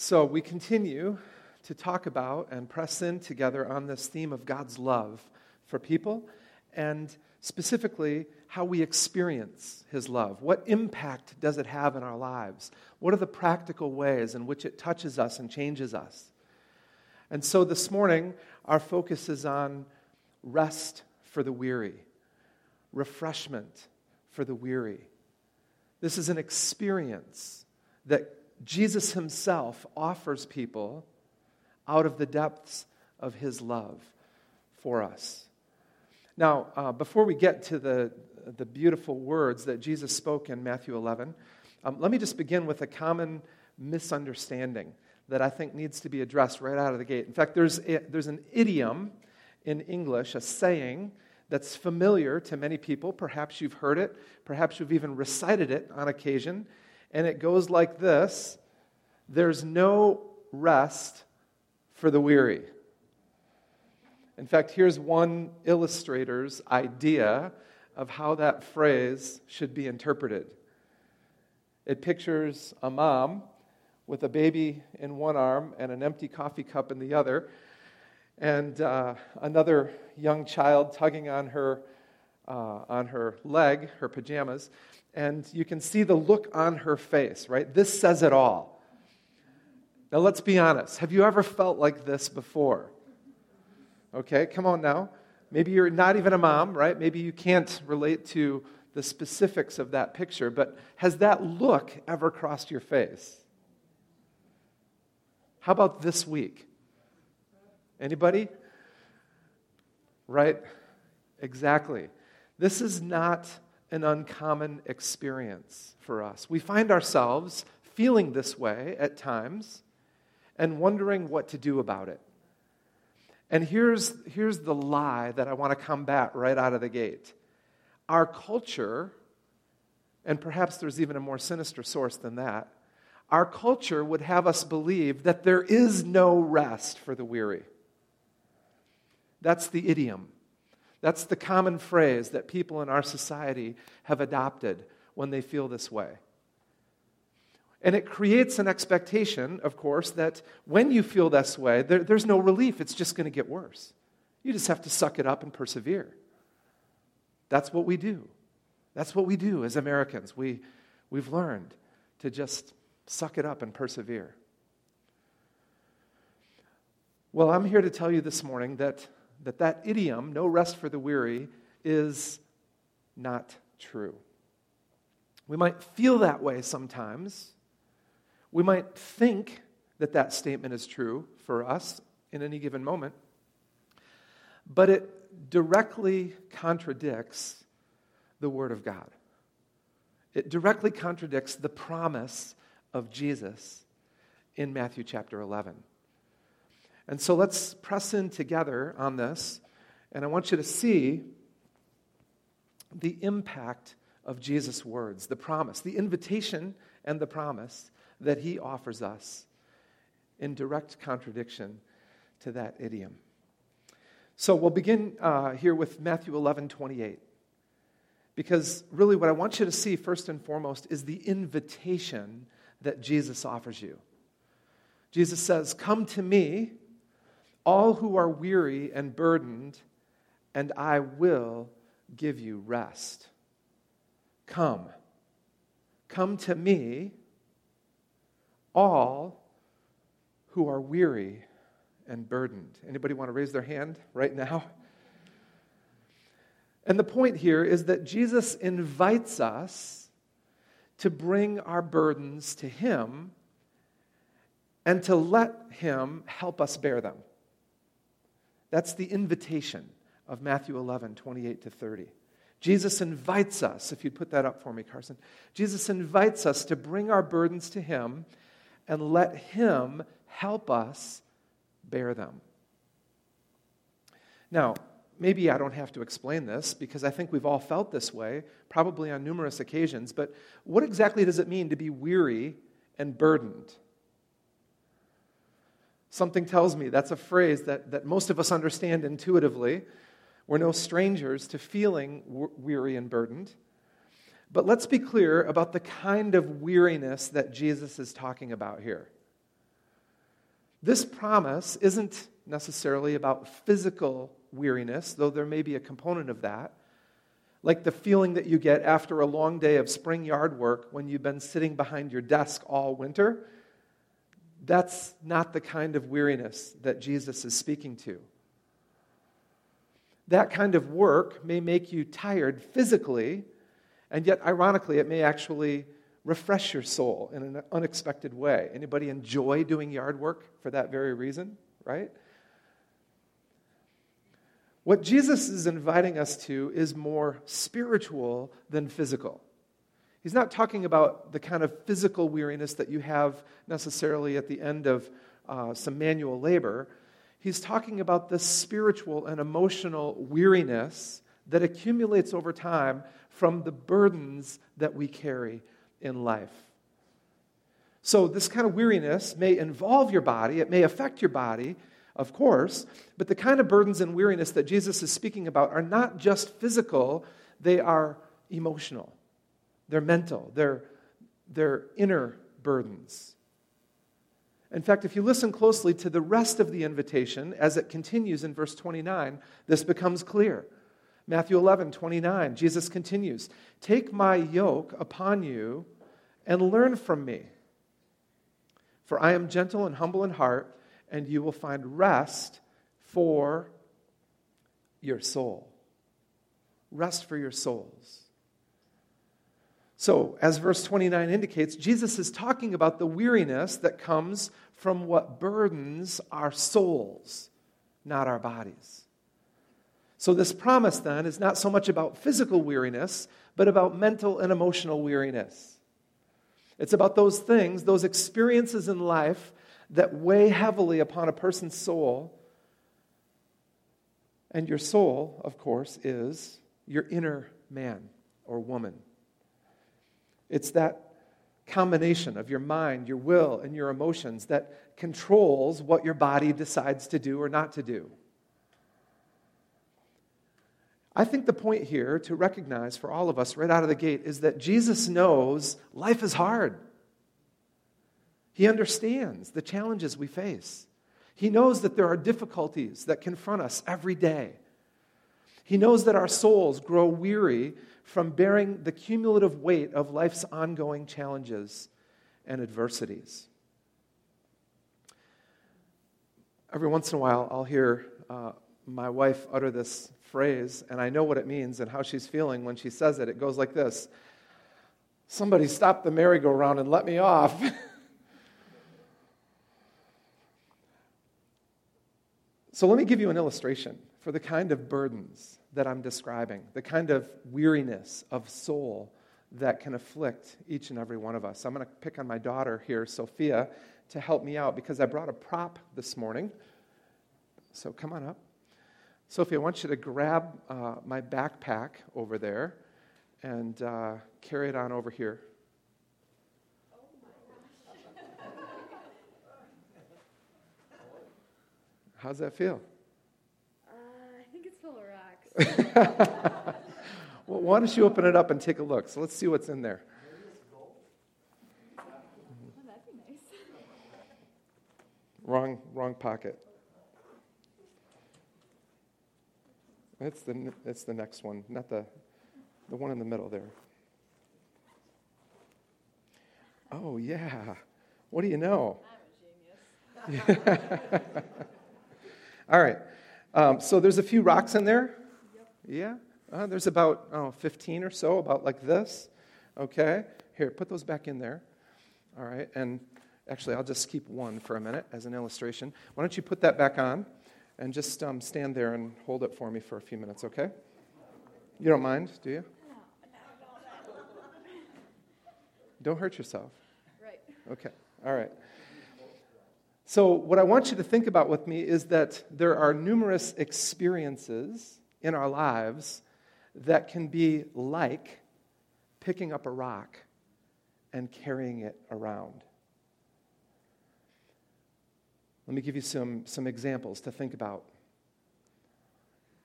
So we continue to talk about and press in together on this theme of God's love for people, and specifically how we experience His love. What impact does it have in our lives? What are the practical ways in which it touches us and changes us? And so this morning, our focus is on rest for the weary, refreshment for the weary. This is an experience that Jesus Himself offers people out of the depths of His love for us. Now, before we get to the beautiful words that Jesus spoke in Matthew 11, let me just begin with a common misunderstanding that I think needs to be addressed right out of the gate. In fact, there's an idiom in English, a saying that's familiar to many people. Perhaps you've heard it. Perhaps you've even recited it on occasion. And it goes like this: there's no rest for the weary. In fact, here's one illustrator's idea of how that phrase should be interpreted. It pictures a mom with a baby in one arm and an empty coffee cup in the other, and another young child tugging on her leg, her pajamas, and you can see the look on her face, right? This says it all. Now, let's be honest. Have you ever felt like this before? Okay, come on now. Maybe you're not even a mom, right? Maybe you can't relate to the specifics of that picture, but has that look ever crossed your face? How about this week? Anybody? Right? Exactly. This is not an uncommon experience for us. We find ourselves feeling this way at times and wondering what to do about it. And here's the lie that I want to combat right out of the gate. Our culture, and perhaps there's even a more sinister source than that, our culture would have us believe that there is no rest for the weary. That's the idiom. That's the common phrase that people in our society have adopted when they feel this way. And it creates an expectation, of course, that when you feel this way, there's no relief. It's just going to get worse. You just have to suck it up and persevere. That's what we do. That's what we do as Americans. We've learned to just suck it up and persevere. Well, I'm here to tell you this morning that idiom, no rest for the weary, is not true. We might feel that way sometimes. We might think that statement is true for us in any given moment, but it directly contradicts the Word of God. It directly contradicts the promise of Jesus in Matthew chapter 11. And so let's press in together on this, and I want you to see the impact of Jesus' words, the promise, the invitation and the promise that He offers us in direct contradiction to that idiom. So we'll begin here with Matthew 11:28, because really what I want you to see first and foremost is the invitation that Jesus offers you. Jesus says, "Come to me, all who are weary and burdened, and I will give you rest. Come. Come to me, all who are weary and burdened." Anybody want to raise their hand right now? And the point here is that Jesus invites us to bring our burdens to Him and to let Him help us bear them. That's the invitation of Matthew 11:28-30. Jesus invites us, if you'd put that up for me, Carson. Jesus invites us to bring our burdens to Him and let Him help us bear them. Now, maybe I don't have to explain this, because I think we've all felt this way, probably on numerous occasions, but what exactly does it mean to be weary and burdened? Something tells me that's a phrase that most of us understand intuitively. We're no strangers to feeling weary and burdened. But let's be clear about the kind of weariness that Jesus is talking about here. This promise isn't necessarily about physical weariness, though there may be a component of that, like the feeling that you get after a long day of spring yard work when you've been sitting behind your desk all winter. That's not the kind of weariness that Jesus is speaking to. That kind of work may make you tired physically, and yet, ironically, it may actually refresh your soul in an unexpected way. Anybody enjoy doing yard work for that very reason, right? What Jesus is inviting us to is more spiritual than physical. He's not talking about the kind of physical weariness that you have necessarily at the end of some manual labor. He's talking about the spiritual and emotional weariness that accumulates over time from the burdens that we carry in life. So this kind of weariness may involve your body, it may affect your body, of course, but the kind of burdens and weariness that Jesus is speaking about are not just physical, they are emotional. They're mental, they're inner burdens. In fact, if you listen closely to the rest of the invitation, as it continues in verse 29, this becomes clear. Matthew 11:29, Jesus continues, "Take my yoke upon you and learn from me, for I am gentle and humble in heart, and you will find rest for your soul." Rest for your souls. So, as verse 29 indicates, Jesus is talking about the weariness that comes from what burdens our souls, not our bodies. So this promise, then, is not so much about physical weariness, but about mental and emotional weariness. It's about those things, those experiences in life that weigh heavily upon a person's soul. And your soul, of course, is your inner man or woman. It's that combination of your mind, your will, and your emotions that controls what your body decides to do or not to do. I think the point here to recognize for all of us right out of the gate is that Jesus knows life is hard. He understands the challenges we face. He knows that there are difficulties that confront us every day. He knows that our souls grow weary from bearing the cumulative weight of life's ongoing challenges and adversities. Every once in a while, I'll hear my wife utter this phrase, and I know what it means and how she's feeling when she says it. It goes like this: "Somebody stop the merry-go-round and let me off." So let me give you an illustration for the kind of burdens that I'm describing, the kind of weariness of soul that can afflict each and every one of us. I'm going to pick on my daughter here, Sophia, to help me out because I brought a prop this morning. So come on up. Sophia, I want you to grab my backpack over there and carry it on over here. Oh my gosh. How's that feel? I think it's full of rocks. Well, why don't you open it up and take a look? So let's see what's in there. Oh, that'd be nice. Wrong pocket. It's the next one, not the one in the middle there. Oh, yeah. What do you know? I'm a genius. All right. So there's a few rocks in there. Yep. Yeah. There's about 15 or so, about like this. Okay. Here, put those back in there. All right. And actually, I'll just keep one for a minute as an illustration. Why don't you put that back on? And just stand there and hold it for me for a few minutes, okay? You don't mind, do you? No. Don't hurt yourself. Right. Okay, all right. So what I want you to think about with me is that there are numerous experiences in our lives that can be like picking up a rock and carrying it around. Let me give you some examples to think about.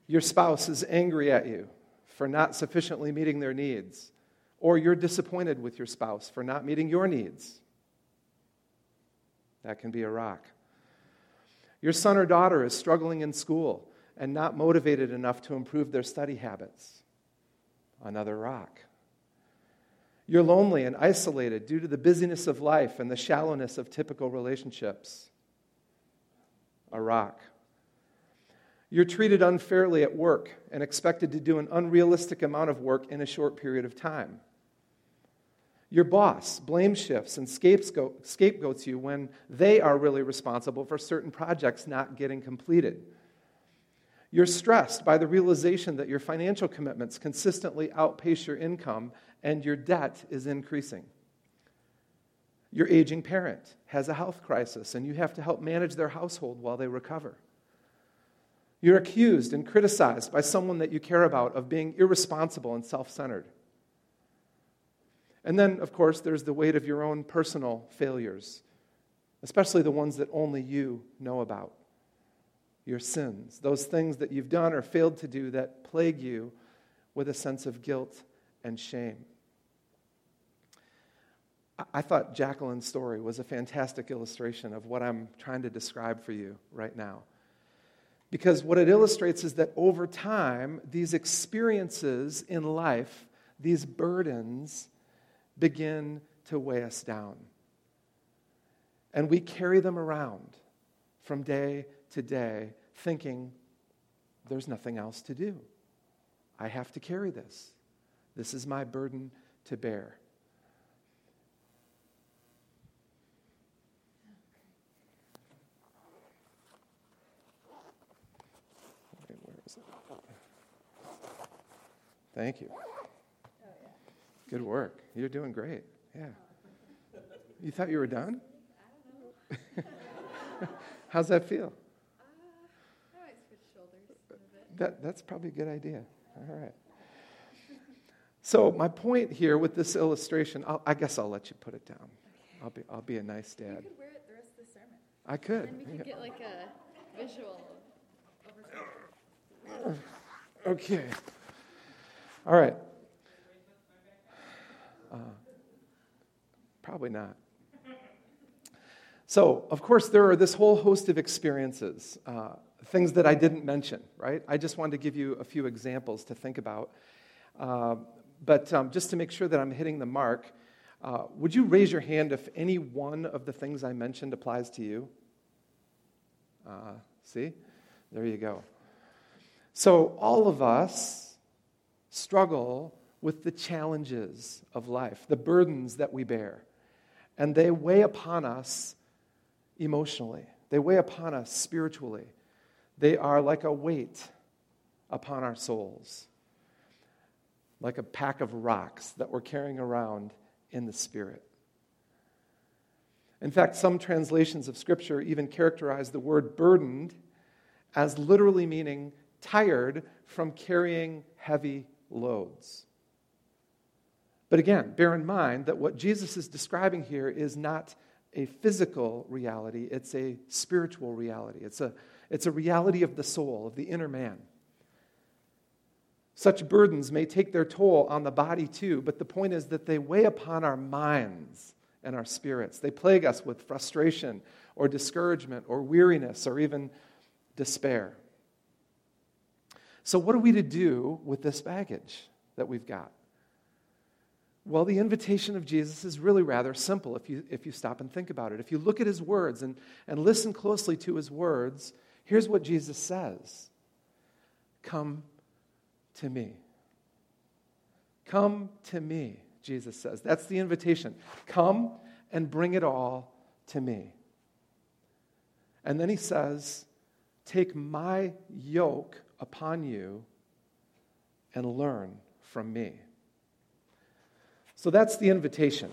Your spouse is angry at you for not sufficiently meeting their needs, or you're disappointed with your spouse for not meeting your needs. That can be a rock. Your son or daughter is struggling in school and not motivated enough to improve their study habits. Another rock. You're lonely and isolated due to the busyness of life and the shallowness of typical relationships. A rock. You're treated unfairly at work and expected to do an unrealistic amount of work in a short period of time. Your boss blames shifts and scapegoats you when they are really responsible for certain projects not getting completed. You're stressed by the realization that your financial commitments consistently outpace your income and your debt is increasing. Your aging parent has a health crisis and you have to help manage their household while they recover. You're accused and criticized by someone that you care about of being irresponsible and self-centered. And then, of course, there's the weight of your own personal failures, especially the ones that only you know about. Your sins, those things that you've done or failed to do that plague you with a sense of guilt and shame. I thought Jacqueline's story was a fantastic illustration of what I'm trying to describe for you right now. Because what it illustrates is that over time, these experiences in life, these burdens, begin to weigh us down. And we carry them around from day to day, thinking, there's nothing else to do. I have to carry this. This is my burden to bear. Okay, where is it? Thank you. Good work. You're doing great. Yeah. You thought you were done? I don't know. How's that feel? I might switch shoulders a bit. That's probably a good idea. All right. So my point here with this illustration, I guess I'll let you put it down. Okay. I'll be a nice dad. You could wear it the rest of the sermon. I could. And then we could get like a visual. Okay. All right. Probably not. So, of course, there are this whole host of experiences, things that I didn't mention, right? I just wanted to give you a few examples to think about. But just to make sure that I'm hitting the mark, would you raise your hand if any one of the things I mentioned applies to you? See? There you go. So all of us struggle with the challenges of life, the burdens that we bear. And they weigh upon us emotionally. They weigh upon us spiritually. They are like a weight upon our souls, like a pack of rocks that we're carrying around in the spirit. In fact, some translations of Scripture even characterize the word burdened as literally meaning tired from carrying heavy loads. But again, bear in mind that what Jesus is describing here is not a physical reality, it's a spiritual reality. It's a reality of the soul, of the inner man. Such burdens may take their toll on the body too, but the point is that they weigh upon our minds and our spirits. They plague us with frustration or discouragement or weariness or even despair. So what are we to do with this baggage that we've got? Well, the invitation of Jesus is really rather simple if you stop and think about it. If you look at his words and listen closely to his words, here's what Jesus says. Come to me. Come to me, Jesus says. That's the invitation. Come and bring it all to me. And then he says, take my yoke upon you and learn from me. So that's the invitation.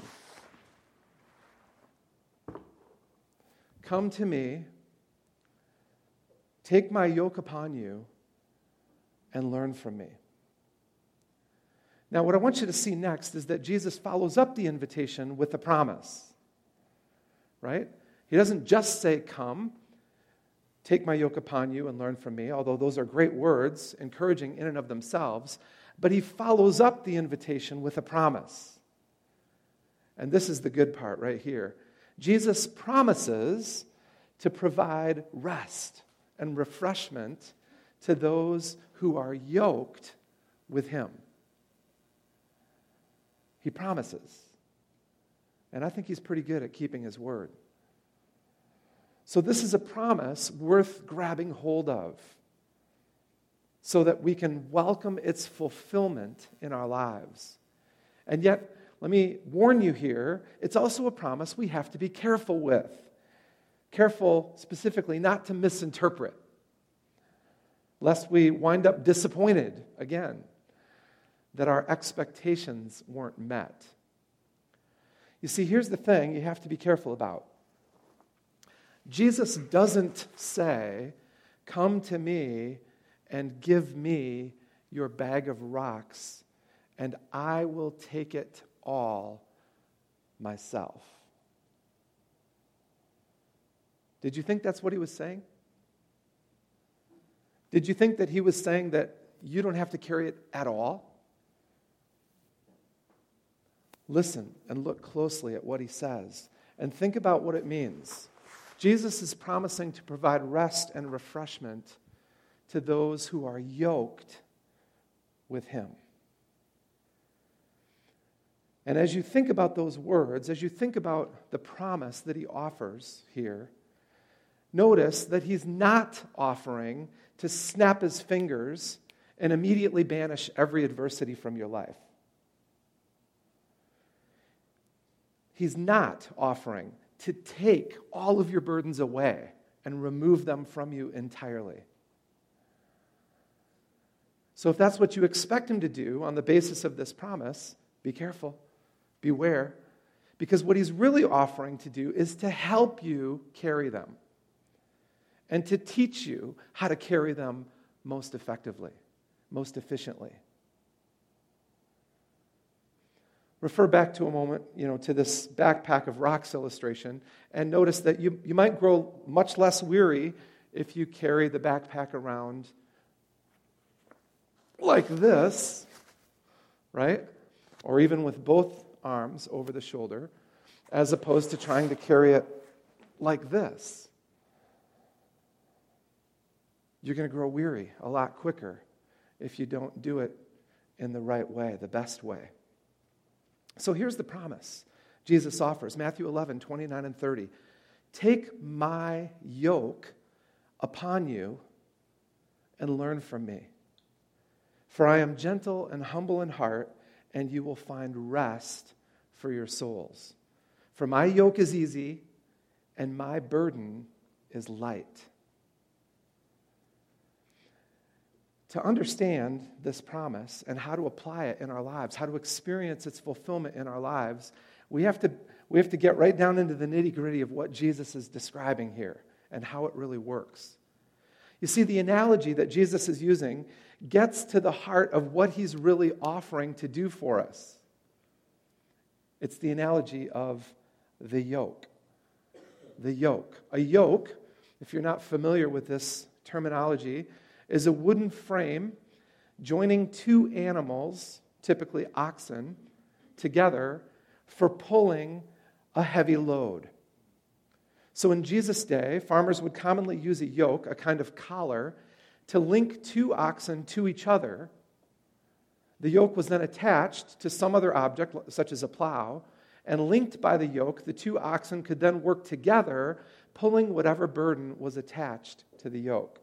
Come to me, take my yoke upon you, and learn from me. Now, what I want you to see next is that Jesus follows up the invitation with a promise, right? He doesn't just say, come, take my yoke upon you and learn from me, although those are great words, encouraging in and of themselves, but he follows up the invitation with a promise. And this is the good part right here. Jesus promises to provide rest and refreshment to those who are yoked with him. He promises. And I think he's pretty good at keeping his word. So this is a promise worth grabbing hold of so that we can welcome its fulfillment in our lives. And yet, let me warn you here, it's also a promise we have to be careful with. Careful specifically not to misinterpret, lest we wind up disappointed again that our expectations weren't met. You see, here's the thing you have to be careful about. Jesus doesn't say, "Come to me and give me your bag of rocks, and I will take it all myself." Did you think that's what he was saying? Did you think that he was saying that you don't have to carry it at all? Listen and look closely at what he says and think about what it means. Jesus is promising to provide rest and refreshment to those who are yoked with him. And as you think about those words, as you think about the promise that he offers here, notice that he's not offering to snap his fingers and immediately banish every adversity from your life. He's not offering to take all of your burdens away and remove them from you entirely. So if that's what you expect him to do on the basis of this promise, be careful, beware, because what he's really offering to do is to help you carry them and to teach you how to carry them most effectively, most efficiently. Refer back to a moment, to this backpack of rocks illustration, and notice that you might grow much less weary if you carry the backpack around like this, right? Or even with both arms over the shoulder, as opposed to trying to carry it like this. You're going to grow weary a lot quicker if you don't do it in the right way, the best way. So here's the promise Jesus offers, Matthew 11:29-30. "Take my yoke upon you and learn from me. For I am gentle and humble in heart, and you will find rest for your souls. For my yoke is easy and my burden is light." To understand this promise and how to apply it in our lives, how to experience its fulfillment in our lives, we have to get right down into the nitty-gritty of what Jesus is describing here and how it really works. You see, the analogy that Jesus is using gets to the heart of what he's really offering to do for us. It's the analogy of the yoke. The yoke. A yoke, if you're not familiar with this terminology, is a wooden frame joining two animals, typically oxen, together for pulling a heavy load. So in Jesus' day, farmers would commonly use a yoke, a kind of collar, to link two oxen to each other. The yoke was then attached to some other object, such as a plow, and linked by the yoke, the two oxen could then work together, pulling whatever burden was attached to the yoke.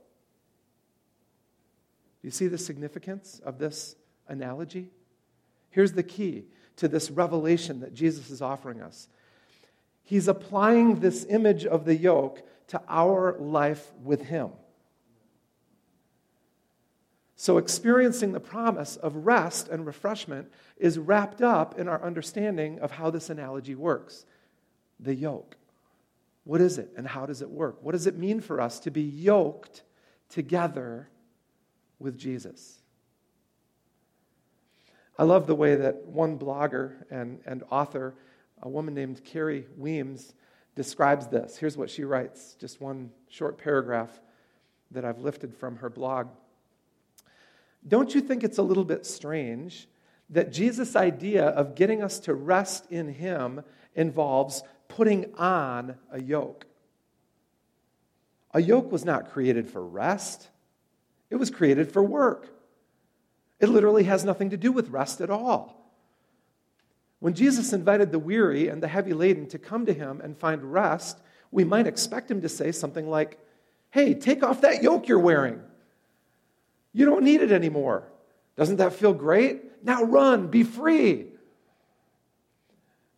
Do you see the significance of this analogy? Here's the key to this revelation that Jesus is offering us. He's applying this image of the yoke to our life with him. So experiencing the promise of rest and refreshment is wrapped up in our understanding of how this analogy works. The yoke. What is it and how does it work? What does it mean for us to be yoked together with Jesus? I love the way that one blogger and author, a woman named Carrie Weems, describes this. Here's what she writes, just one short paragraph that I've lifted from her blog. "Don't you think it's a little bit strange that Jesus' idea of getting us to rest in him involves putting on a yoke? A yoke was not created for rest. It was created for work. It literally has nothing to do with rest at all. When Jesus invited the weary and the heavy laden to come to him and find rest, we might expect him to say something like, hey, take off that yoke you're wearing. You don't need it anymore. Doesn't that feel great? Now run, be free.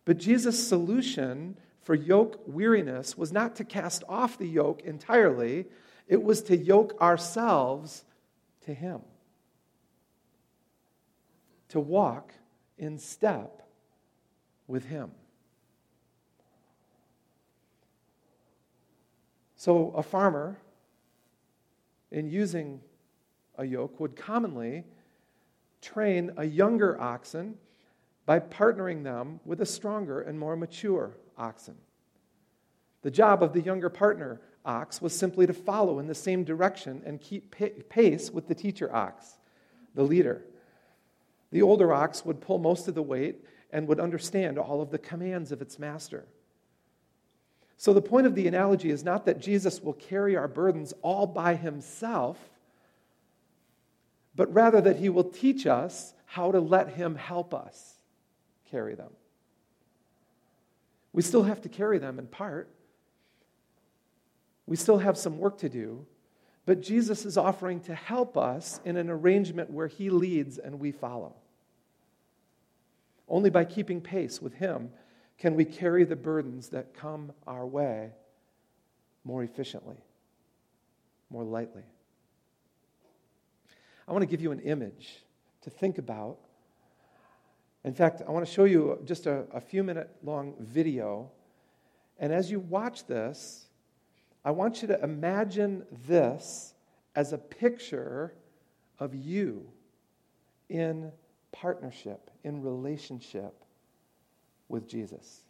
But Jesus' solution for yoke weariness was not to cast off the yoke entirely. It was to yoke ourselves to him. To walk in step with him. So a farmer, in using a yoke, would commonly train a younger oxen by partnering them with a stronger and more mature oxen. The job of the younger partner ox was simply to follow in the same direction and keep pace with the teacher ox, the leader. The older ox would pull most of the weight and would understand all of the commands of its master. So the point of the analogy is not that Jesus will carry our burdens all by himself, but rather that he will teach us how to let him help us carry them. We still have to carry them in part. We still have some work to do, but Jesus is offering to help us in an arrangement where he leads and we follow. Only by keeping pace with him can we carry the burdens that come our way more efficiently, more lightly. I want to give you an image to think about. In fact, I want to show you just a few-minute-long video. And as you watch this, I want you to imagine this as a picture of you in partnership, in relationship with Jesus.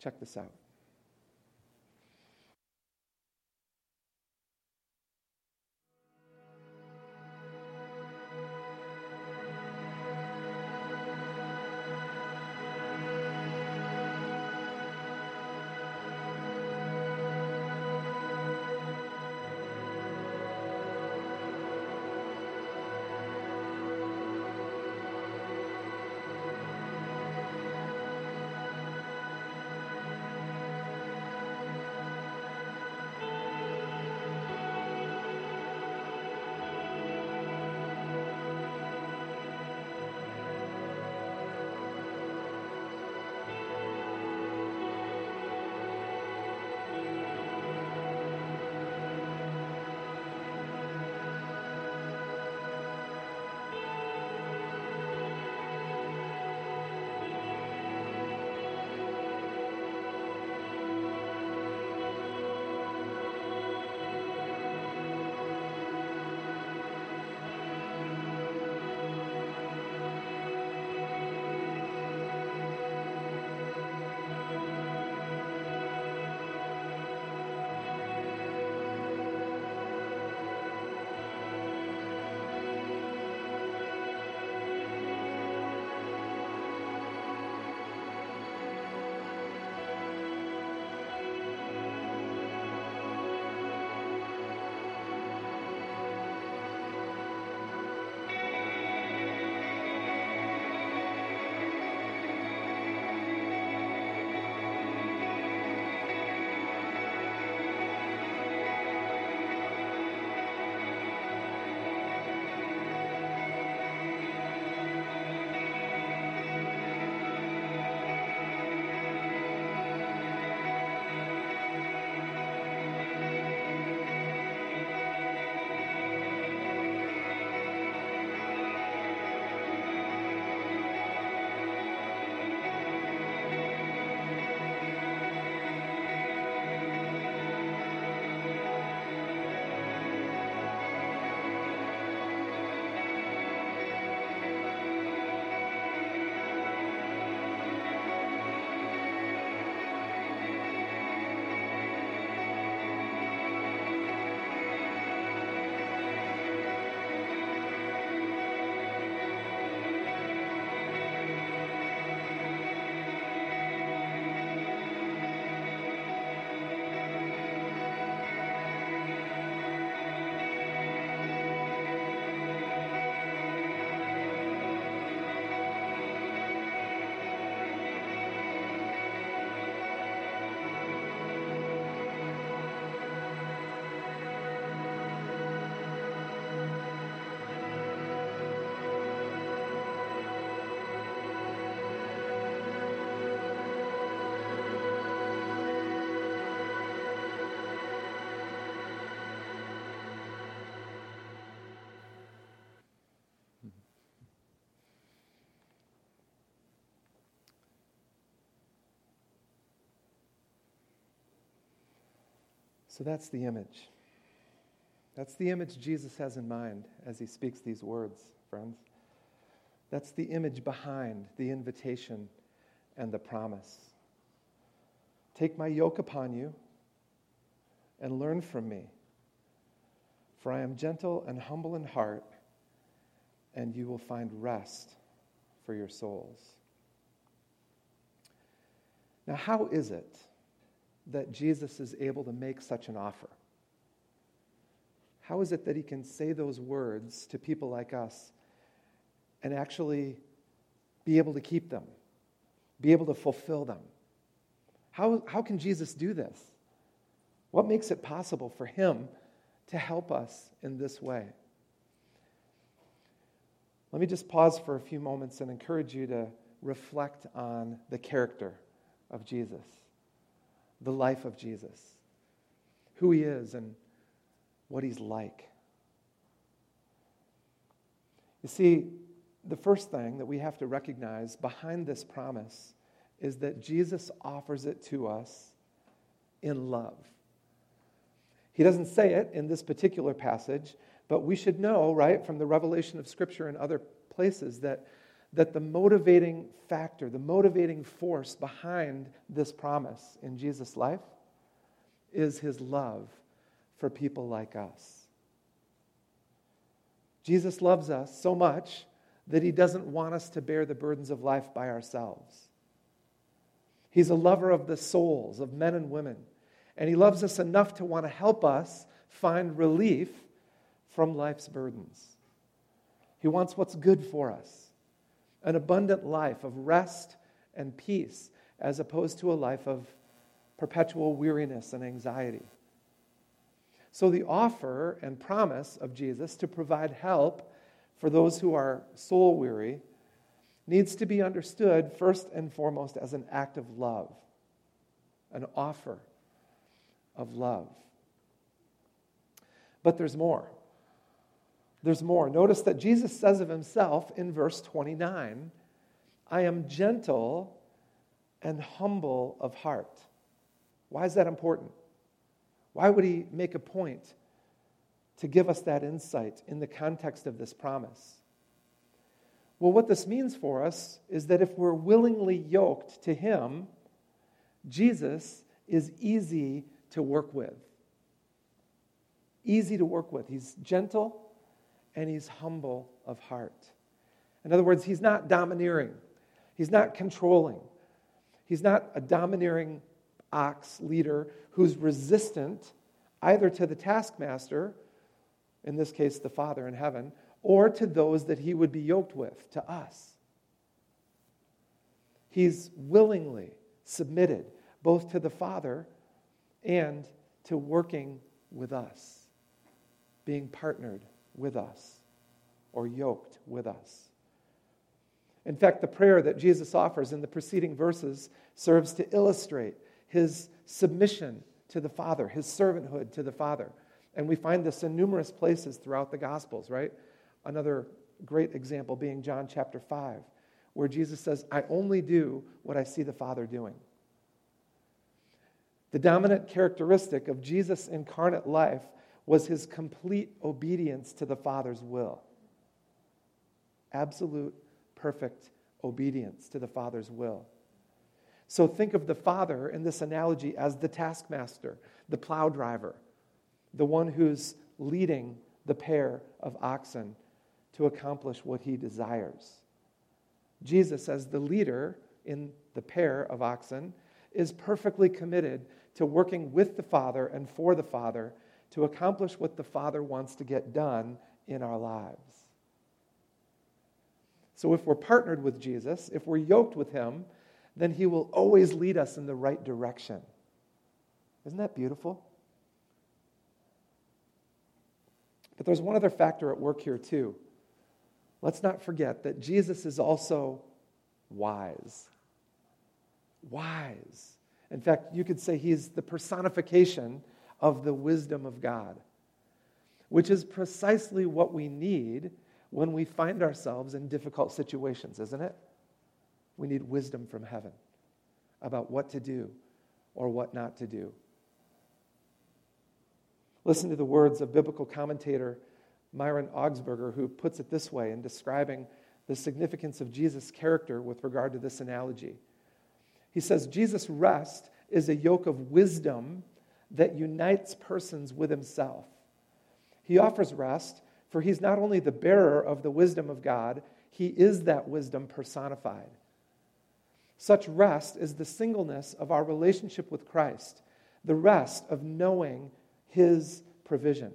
Check this out. So that's the image. That's the image Jesus has in mind as he speaks these words, friends. That's the image behind the invitation and the promise. Take my yoke upon you and learn from me, for I am gentle and humble in heart, and you will find rest for your souls. Now, how is it that Jesus is able to make such an offer? How is it that he can say those words to people like us and actually be able to keep them, be able to fulfill them? How can Jesus do this? What makes it possible for him to help us in this way? Let me just pause for a few moments and encourage you to reflect on the character of Jesus, the life of Jesus, who he is and what he's like. You see, the first thing that we have to recognize behind this promise is that Jesus offers it to us in love. He doesn't say it in this particular passage, but we should know, right, from the revelation of Scripture and other places that the motivating factor, the motivating force behind this promise in Jesus' life is his love for people like us. Jesus loves us so much that he doesn't want us to bear the burdens of life by ourselves. He's a lover of the souls of men and women. And he loves us enough to want to help us find relief from life's burdens. He wants what's good for us, an abundant life of rest and peace, as opposed to a life of perpetual weariness and anxiety. So the offer and promise of Jesus to provide help for those who are soul weary needs to be understood first and foremost as an act of love, an offer of love. But there's more. There's more. Notice that Jesus says of himself in verse 29, I am gentle and humble of heart. Why is that important? Why would he make a point to give us that insight in the context of this promise? Well, what this means for us is that if we're willingly yoked to him, Jesus is easy to work with. Easy to work with. He's gentle and he's humble of heart. In other words, he's not domineering. He's not controlling. He's not a domineering ox leader who's resistant either to the taskmaster, in this case the Father in heaven, or to those that he would be yoked with, to us. He's willingly submitted both to the Father and to working with us, being partnered with us, or yoked with us. In fact, the prayer that Jesus offers in the preceding verses serves to illustrate his submission to the Father, his servanthood to the Father. And we find this in numerous places throughout the Gospels, right? Another great example being John chapter 5, where Jesus says, I only do what I see the Father doing. The dominant characteristic of Jesus' incarnate life was his complete obedience to the Father's will. Absolute, perfect obedience to the Father's will. So think of the Father in this analogy as the taskmaster, the plow driver, the one who's leading the pair of oxen to accomplish what he desires. Jesus, as the leader in the pair of oxen, is perfectly committed to working with the Father and for the Father to accomplish what the Father wants to get done in our lives. So if we're partnered with Jesus, if we're yoked with him, then he will always lead us in the right direction. Isn't that beautiful? But there's one other factor at work here too. Let's not forget that Jesus is also wise. Wise. In fact, you could say he's the personification of the wisdom of God, which is precisely what we need when we find ourselves in difficult situations, isn't it? We need wisdom from heaven about what to do or what not to do. Listen to the words of biblical commentator Myron Augsburger, who puts it this way in describing the significance of Jesus' character with regard to this analogy. He says, Jesus' rest is a yoke of wisdom that unites persons with himself. He offers rest, for he's not only the bearer of the wisdom of God, he is that wisdom personified. Such rest is the singleness of our relationship with Christ, the rest of knowing his provision.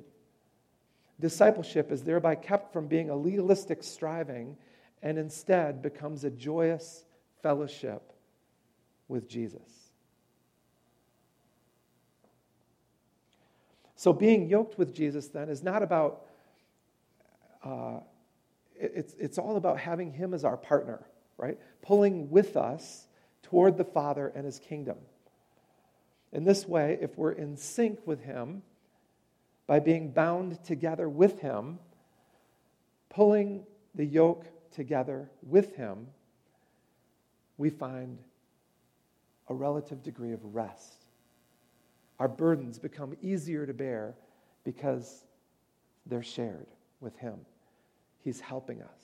Discipleship is thereby kept from being a legalistic striving and instead becomes a joyous fellowship with Jesus. So being yoked with Jesus then is not about, it's all about having him as our partner, right? Pulling with us toward the Father and his kingdom. In this way, if we're in sync with him, by being bound together with him, pulling the yoke together with him, we find a relative degree of rest. Our burdens become easier to bear because they're shared with him. He's helping us.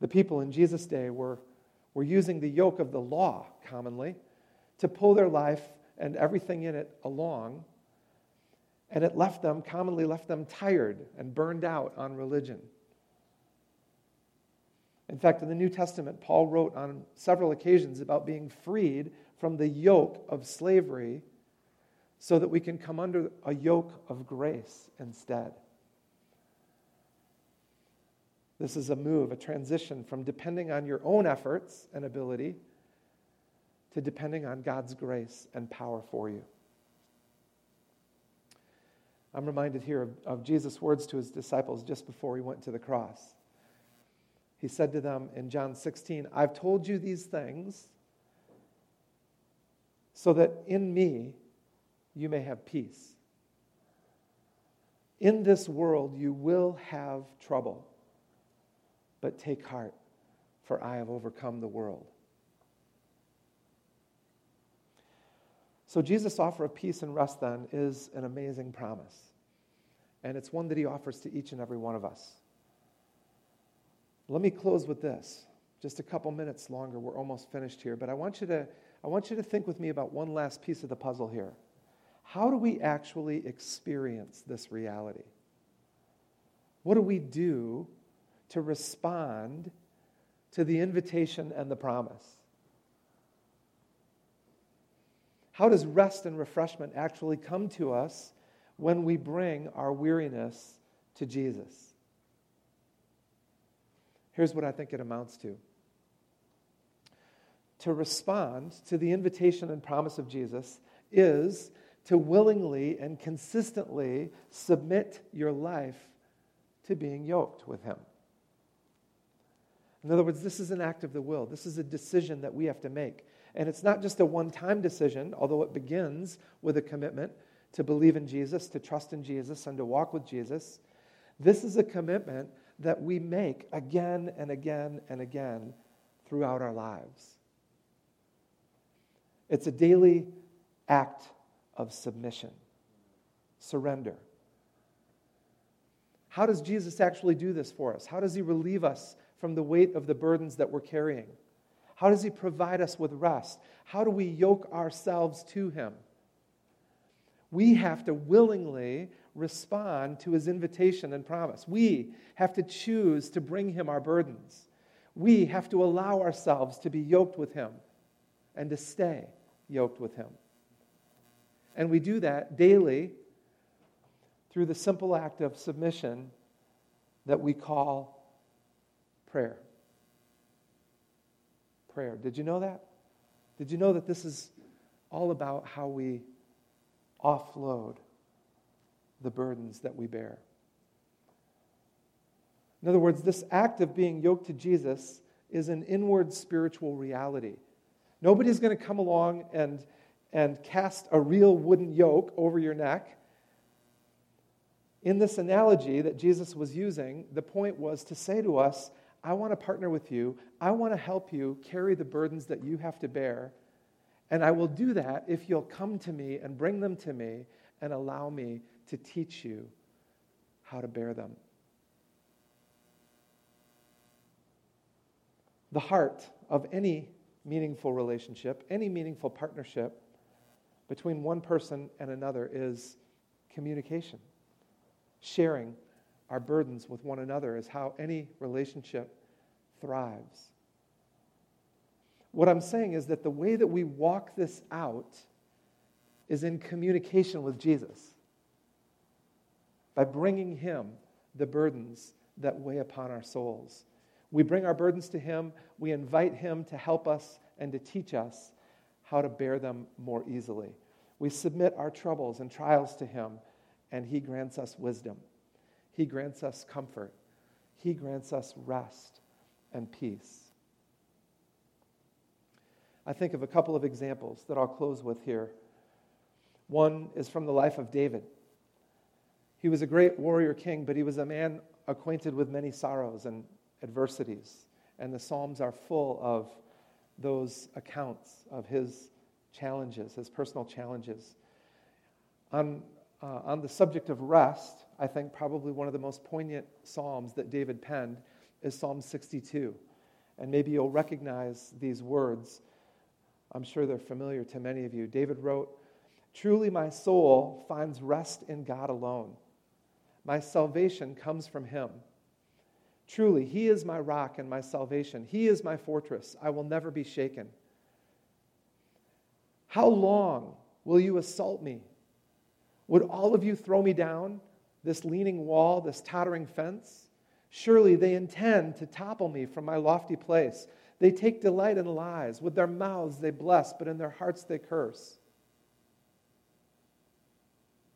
The people in Jesus' day were using the yoke of the law, commonly, to pull their life and everything in it along, and it commonly left them tired and burned out on religion. In fact, in the New Testament, Paul wrote on several occasions about being freed from the yoke of slavery so that we can come under a yoke of grace instead. This is a move, a transition from depending on your own efforts and ability to depending on God's grace and power for you. I'm reminded here of Jesus' words to his disciples just before he went to the cross. He said to them in John 16, "I've told you these things so that in me you may have peace. In this world you will have trouble, but take heart, for I have overcome the world." So Jesus' offer of peace and rest, then, is an amazing promise. And it's one that he offers to each and every one of us. Let me close with this. Just a couple minutes longer. We're almost finished here. But I want you to think with me about one last piece of the puzzle here. How do we actually experience this reality? What do we do to respond to the invitation and the promise? How does rest and refreshment actually come to us when we bring our weariness to Jesus? Here's what I think it amounts to. To respond to the invitation and promise of Jesus is to willingly and consistently submit your life to being yoked with him. In other words, this is an act of the will. This is a decision that we have to make. And it's not just a one-time decision, although it begins with a commitment to believe in Jesus, to trust in Jesus, and to walk with Jesus. This is a commitment that we make again and again and again throughout our lives. It's a daily act of submission, surrender. How does Jesus actually do this for us? How does he relieve us from the weight of the burdens that we're carrying? How does he provide us with rest? How do we yoke ourselves to him? We have to willingly respond to his invitation and promise. We have to choose to bring him our burdens. We have to allow ourselves to be yoked with him and to stay yoked with him. And we do that daily through the simple act of submission that we call prayer. Prayer. Did you know that? Did you know that this is all about how we offload the burdens that we bear? In other words, this act of being yoked to Jesus is an inward spiritual reality. Nobody's going to come along and cast a real wooden yoke over your neck. In this analogy that Jesus was using, the point was to say to us, I want to partner with you. I want to help you carry the burdens that you have to bear. And I will do that if you'll come to me and bring them to me and allow me to teach you how to bear them. The heart of any meaningful relationship, any meaningful partnership between one person and another is communication. Sharing our burdens with one another is how any relationship thrives. What I'm saying is that the way that we walk this out is in communication with Jesus, by bringing him the burdens that weigh upon our souls. We bring our burdens to him. We invite him to help us and to teach us how to bear them more easily. We submit our troubles and trials to him, and he grants us wisdom. He grants us comfort. He grants us rest and peace. I think of a couple of examples that I'll close with here. One is from the life of David. He was a great warrior king, but he was a man acquainted with many sorrows and adversities. And the Psalms are full of those accounts of his challenges, his personal challenges. On the subject of rest, I think probably one of the most poignant Psalms that David penned is Psalm 62. And maybe you'll recognize these words. I'm sure they're familiar to many of you. David wrote, "Truly my soul finds rest in God alone. My salvation comes from him. Truly, he is my rock and my salvation. He is my fortress. I will never be shaken. How long will you assault me? Would all of you throw me down, this leaning wall, this tottering fence? Surely they intend to topple me from my lofty place. They take delight in lies. With their mouths they bless, but in their hearts they curse.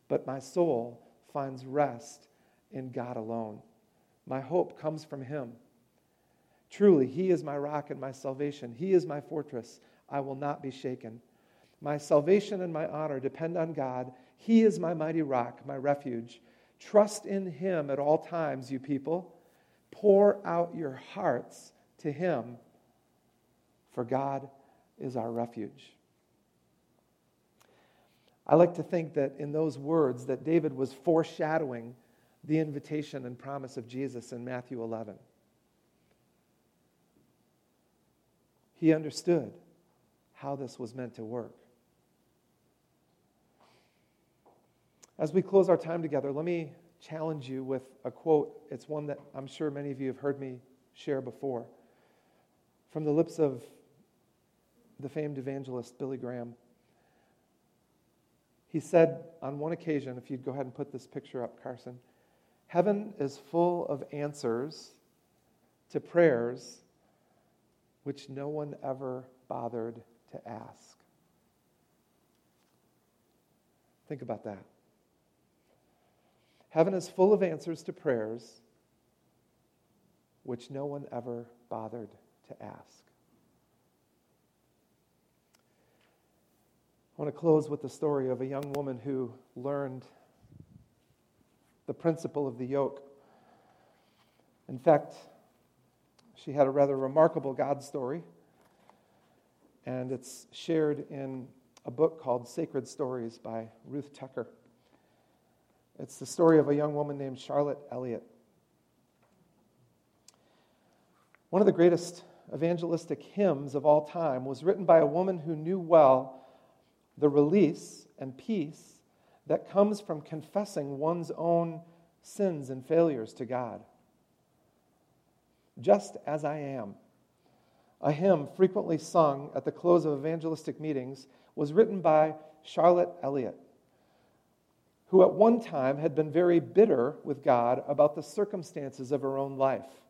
But my soul finds rest in God alone. My hope comes from him. Truly, he is my rock and my salvation. He is my fortress. I will not be shaken. My salvation and my honor depend on God. He is my mighty rock, my refuge. Trust in him at all times, you people. Pour out your hearts to him, for God is our refuge." I like to think that in those words that David was foreshadowing the invitation and promise of Jesus in Matthew 11. He understood how this was meant to work. As we close our time together, let me challenge you with a quote. It's one that I'm sure many of you have heard me share before, from the lips of the famed evangelist Billy Graham. He said on one occasion, if you'd go ahead and put this picture up, Carson, "Heaven is full of answers to prayers which no one ever bothered to ask." Think about that. Heaven is full of answers to prayers which no one ever bothered to ask. I want to close with the story of a young woman who learned the principle of the yoke. In fact, she had a rather remarkable God story, and it's shared in a book called Sacred Stories by Ruth Tucker. It's the story of a young woman named Charlotte Elliott. One of the greatest evangelistic hymns of all time was written by a woman who knew well the release and peace that comes from confessing one's own sins and failures to God. "Just as I am," a hymn frequently sung at the close of evangelistic meetings, was written by Charlotte Elliott, who at one time had been very bitter with God about the circumstances of her own life.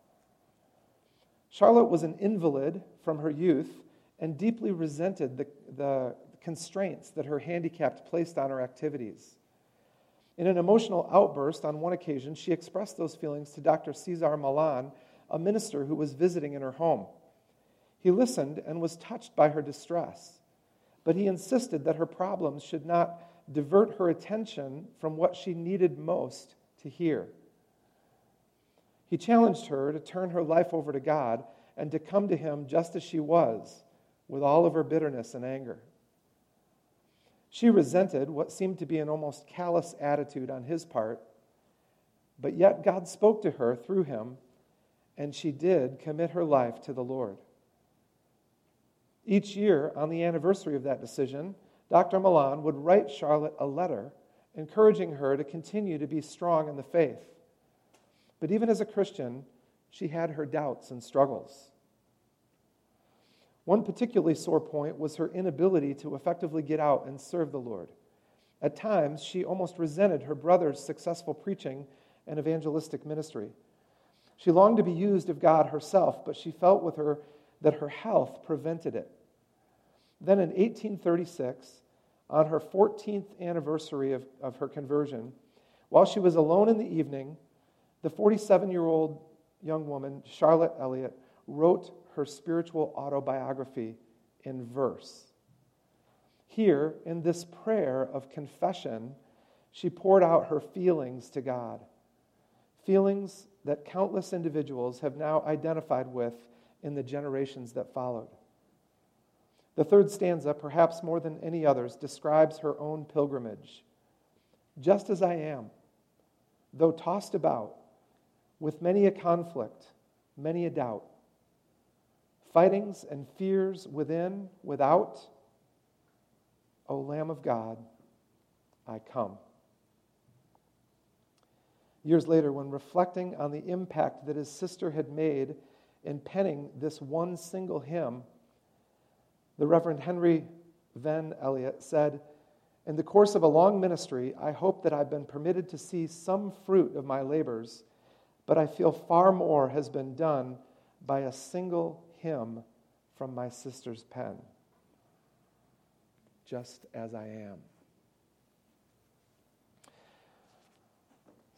Charlotte was an invalid from her youth and deeply resented the constraints that her handicap placed on her activities. In an emotional outburst on one occasion, she expressed those feelings to Dr. Cesar Millan, a minister who was visiting in her home. He listened and was touched by her distress, but he insisted that her problems should not divert her attention from what she needed most to hear. He challenged her to turn her life over to God and to come to him just as she was, with all of her bitterness and anger. She resented what seemed to be an almost callous attitude on his part, but yet God spoke to her through him, and she did commit her life to the Lord. Each year, on the anniversary of that decision, Dr. Milan would write Charlotte a letter encouraging her to continue to be strong in the faith. But even as a Christian, she had her doubts and struggles. One particularly sore point was her inability to effectively get out and serve the Lord. At times, she almost resented her brother's successful preaching and evangelistic ministry. She longed to be used of God herself, but she felt with her that her health prevented it. Then in 1836, on her 14th anniversary of her conversion, while she was alone in the evening, the 47-year-old young woman, Charlotte Elliott, wrote her spiritual autobiography in verse. Here, in this prayer of confession, she poured out her feelings to God, feelings that countless individuals have now identified with in the generations that followed. The third stanza, perhaps more than any others, describes her own pilgrimage. Just as I am, though tossed about, with many a conflict, many a doubt, fightings and fears within, without, O Lamb of God, I come. Years later, when reflecting on the impact that his sister had made in penning this one single hymn, the Reverend Henry Venn Elliott said, "In the course of a long ministry, I hope that I've been permitted to see some fruit of my labors, but I feel far more has been done by a single hymn from my sister's pen. Just as I am."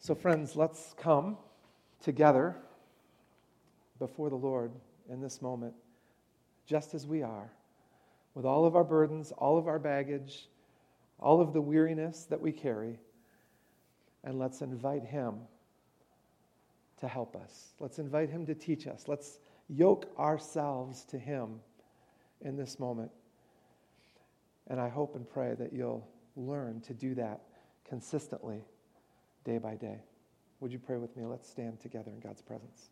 So friends, let's come together before the Lord in this moment, just as we are, with all of our burdens, all of our baggage, all of the weariness that we carry, and let's invite him to help us. Let's invite him to teach us. Let's yoke ourselves to him in this moment. And I hope and pray that you'll learn to do that consistently, day by day. Would you pray with me? Let's stand together in God's presence.